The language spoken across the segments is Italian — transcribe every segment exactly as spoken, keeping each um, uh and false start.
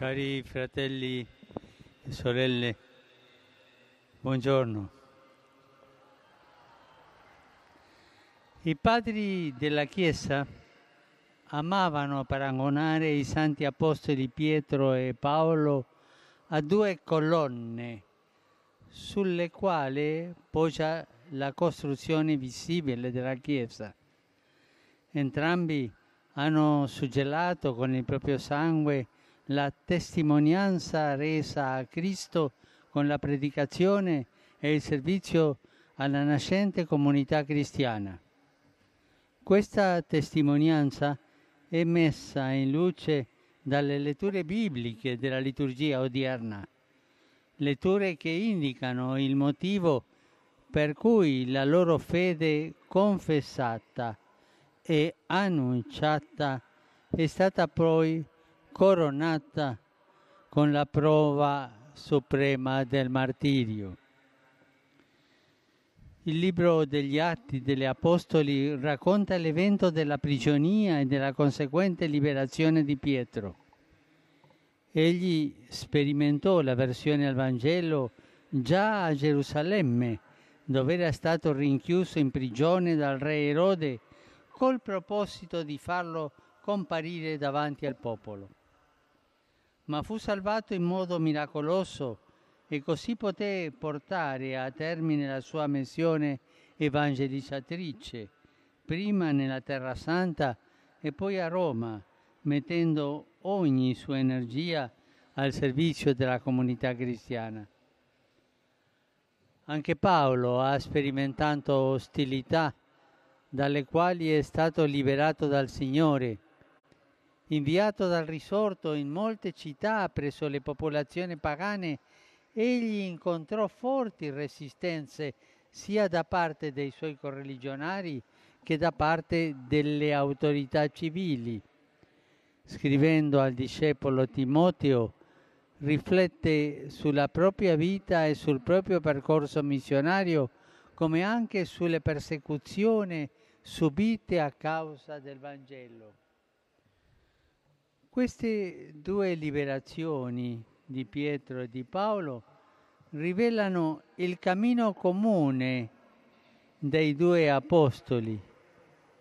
Cari fratelli e sorelle, buongiorno. I padri della Chiesa amavano paragonare i santi apostoli Pietro e Paolo a due colonne sulle quali poggia la costruzione visibile della Chiesa. Entrambi hanno suggellato con il proprio sangue la testimonianza resa a Cristo con la predicazione e il servizio alla nascente comunità cristiana. Questa testimonianza è messa in luce dalle letture bibliche della liturgia odierna, letture che indicano il motivo per cui la loro fede confessata e annunciata è stata poi coronata con la prova suprema del martirio. Il libro degli Atti degli Apostoli racconta l'evento della prigionia e della conseguente liberazione di Pietro. Egli sperimentò la versione al Vangelo già a Gerusalemme, dove era stato rinchiuso in prigione dal re Erode col proposito di farlo comparire davanti al popolo. Ma fu salvato in modo miracoloso e così poté portare a termine la sua missione evangelizzatrice, prima nella Terra Santa e poi a Roma, mettendo ogni sua energia al servizio della comunità cristiana. Anche Paolo ha sperimentato ostilità dalle quali è stato liberato dal Signore, inviato dal risorto in molte città presso le popolazioni pagane. Egli incontrò forti resistenze sia da parte dei suoi correligionari che da parte delle autorità civili. Scrivendo al discepolo Timoteo, riflette sulla propria vita e sul proprio percorso missionario, come anche sulle persecuzioni subite a causa del Vangelo. Queste due liberazioni di Pietro e di Paolo rivelano il cammino comune dei due apostoli,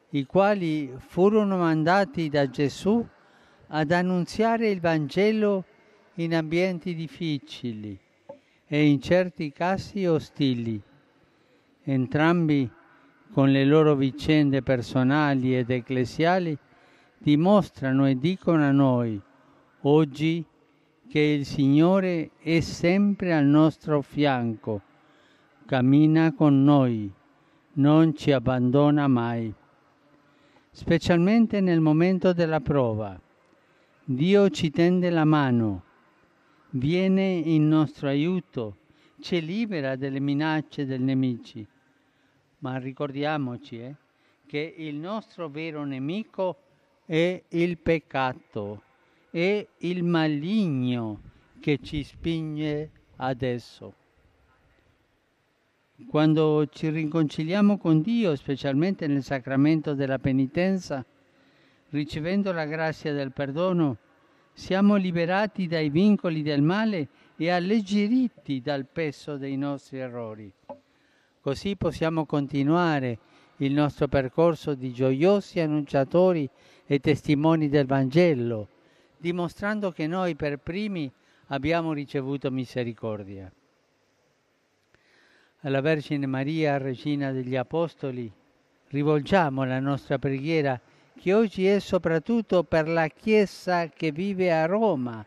i quali furono mandati da Gesù ad annunziare il Vangelo in ambienti difficili e in certi casi ostili. Entrambi, con le loro vicende personali ed ecclesiali, dimostrano e dicono a noi oggi che il Signore è sempre al nostro fianco, cammina con noi, non ci abbandona mai. Specialmente nel momento della prova, Dio ci tende la mano, viene in nostro aiuto, ci libera dalle minacce dei nemici. Ma ricordiamoci eh, che il nostro vero nemico è il peccato, è il maligno che ci spinge adesso. Quando ci riconciliamo con Dio, specialmente nel sacramento della penitenza, ricevendo la grazia del perdono, siamo liberati dai vincoli del male e alleggeriti dal peso dei nostri errori. Così possiamo continuare il nostro percorso di gioiosi annunciatori e testimoni del Vangelo, dimostrando che noi per primi abbiamo ricevuto misericordia. Alla Vergine Maria, Regina degli Apostoli, rivolgiamo la nostra preghiera, che oggi è soprattutto per la Chiesa che vive a Roma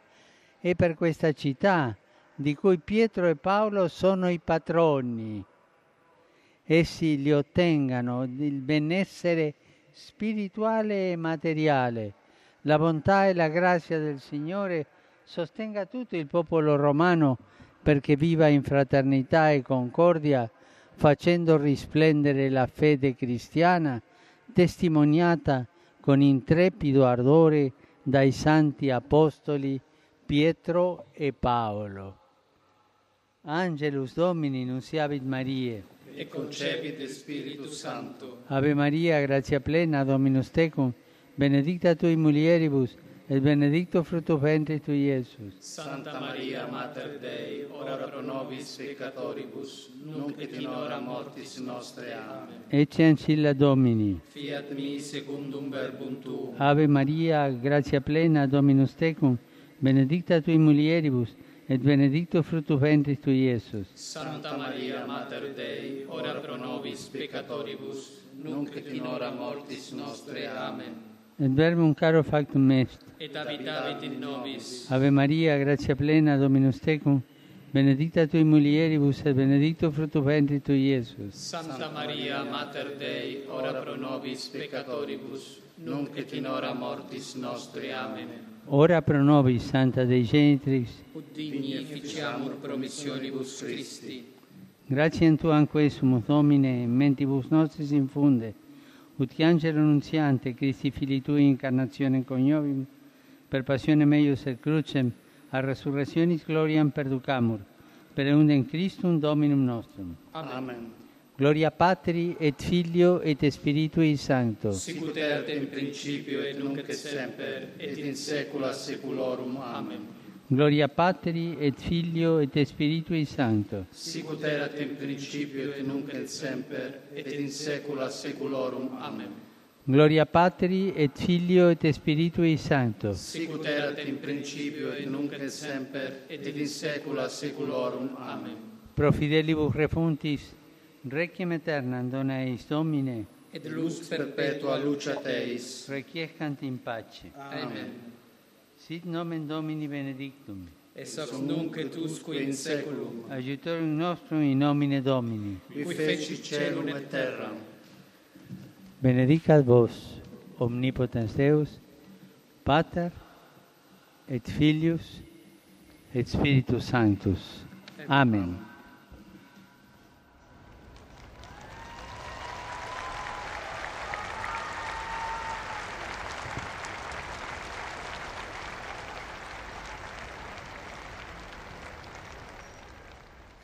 e per questa città, di cui Pietro e Paolo sono i patroni. Essi li ottengano il benessere spirituale e materiale. La bontà e la grazia del Signore sostenga tutto il popolo romano perché viva in fraternità e concordia, facendo risplendere la fede cristiana, testimoniata con intrepido ardore dai santi apostoli Pietro e Paolo. Angelus Domini, nunciavit Mariae. E concepit de Spiritu Santo. Ave Maria, grazia plena, Dominus tecum, benedicta tui mulieribus, e benedetto frutto ventre tu, Gesù. Santa Maria, Mater Dei, ora pro nobis peccatoribus, nunc et in hora mortis nostre. Amen. Ecce ancilla Domini. Fiat mi secundum verbum tuum. Ave Maria, grazia plena, Dominus tecum, benedicta tui mulieribus, et benedicto frutto ventris tu, Gesù. Santa Maria, Mater Dei, ora pro nobis peccatoribus, nunc et in hora mortis nostre. Amen. Et verbum caro factum est. Et habitavit in nobis. Ave Maria, grazia plena, Dominus tecum, benedicta tui mulieribus, et benedicto frutto ventris tu, Gesù. Santa Maria, Mater Dei, ora pro nobis peccatoribus, nunc et in hora mortis nostre. Amen. Ora pro nobis, Santa Dei Genitrix, ut digni efficiamur promissionibus Christi. Grazie in Tua anquesumus, Domine, mentibus nostris infunde, ut che angelo nunziante, Christi Fili Tui, incarnazione cognovim, per passione meius et crucem, a resurrectionis gloriam perducamur, per eundem Christum Dominum nostrum. Amen. Gloria Patri, et Filio, et Spiritui Sancto. Sicut erat in principio, et nunc et semper, et in saecula saeculorum. Amen. Gloria Patri, et Filio, et Spiritui Sancto. Sicut erat in principio, et nunc et semper, et in saecula saeculorum. Amen. Gloria Patri, et Filio, et Spiritui Sancto. Sicut erat in principio, et nunc et semper, et in saecula saeculorum. Amen. Pro fidelibus refunctis, Requiem aeternam dona eis, Domine, et lux perpetua lucet eis. Requiescant in pace. Amen. Sit nomen Domini benedictum. Ex hoc nunc et usque in saeculum. Adiutorium nostrum in nomine Domini, qui feci caelum et terram. Benedicat vos, omnipotens Deus, Pater, et Filius, et Spiritus Sanctus. Amen.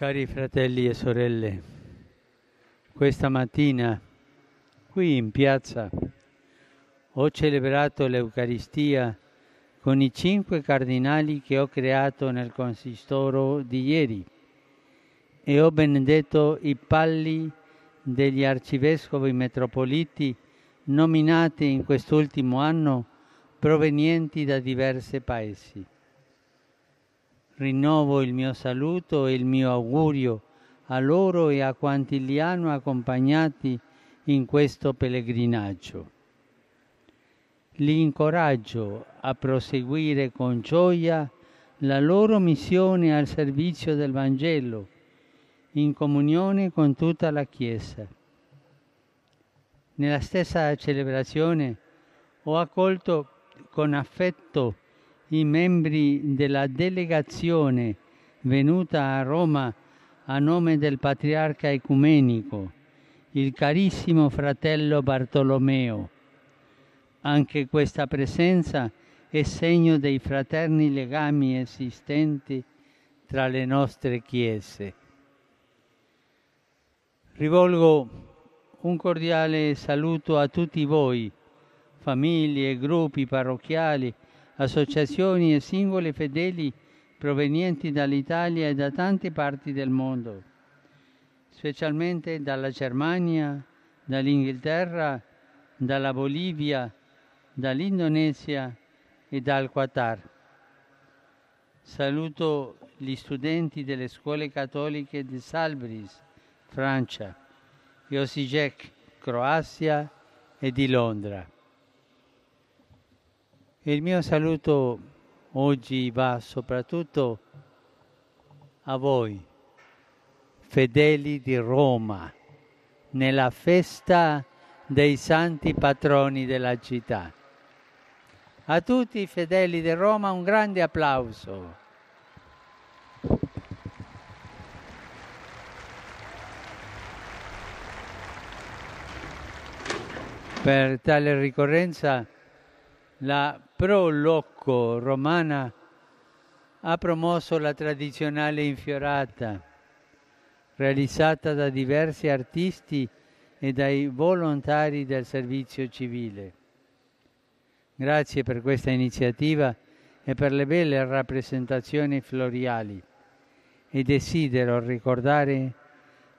Cari fratelli e sorelle, questa mattina qui in piazza ho celebrato l'Eucaristia con i cinque cardinali che ho creato nel consistoro di ieri e ho benedetto i palli degli arcivescovi metropoliti nominati in quest'ultimo anno provenienti da diversi paesi. Rinnovo il mio saluto e il mio augurio a loro e a quanti li hanno accompagnati in questo pellegrinaggio. Li incoraggio a proseguire con gioia la loro missione al servizio del Vangelo, in comunione con tutta la Chiesa. Nella stessa celebrazione ho accolto con affetto i membri della delegazione venuta a Roma a nome del Patriarca Ecumenico, il carissimo fratello Bartolomeo. Anche questa presenza è segno dei fraterni legami esistenti tra le nostre chiese. Rivolgo un cordiale saluto a tutti voi, famiglie, gruppi parrocchiali, associazioni e singoli fedeli provenienti dall'Italia e da tante parti del mondo, specialmente dalla Germania, dall'Inghilterra, dalla Bolivia, dall'Indonesia e dal Qatar. Saluto gli studenti delle scuole cattoliche di Salbris, Francia, e Osijek, Croazia, e di Londra. Il mio saluto oggi va soprattutto a voi, fedeli di Roma, nella festa dei santi patroni della città. A tutti i fedeli di Roma un grande applauso. Per tale ricorrenza la Pro Loco Romana ha promosso la tradizionale infiorata, realizzata da diversi artisti e dai volontari del servizio civile. Grazie per questa iniziativa e per le belle rappresentazioni floreali. E desidero ricordare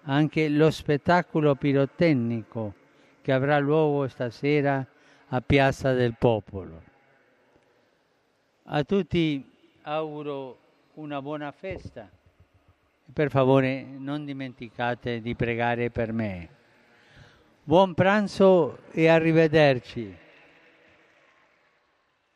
anche lo spettacolo pirotecnico che avrà luogo stasera a Piazza del Popolo. A tutti auguro una buona festa. Per favore non dimenticate di pregare per me. Buon pranzo e arrivederci.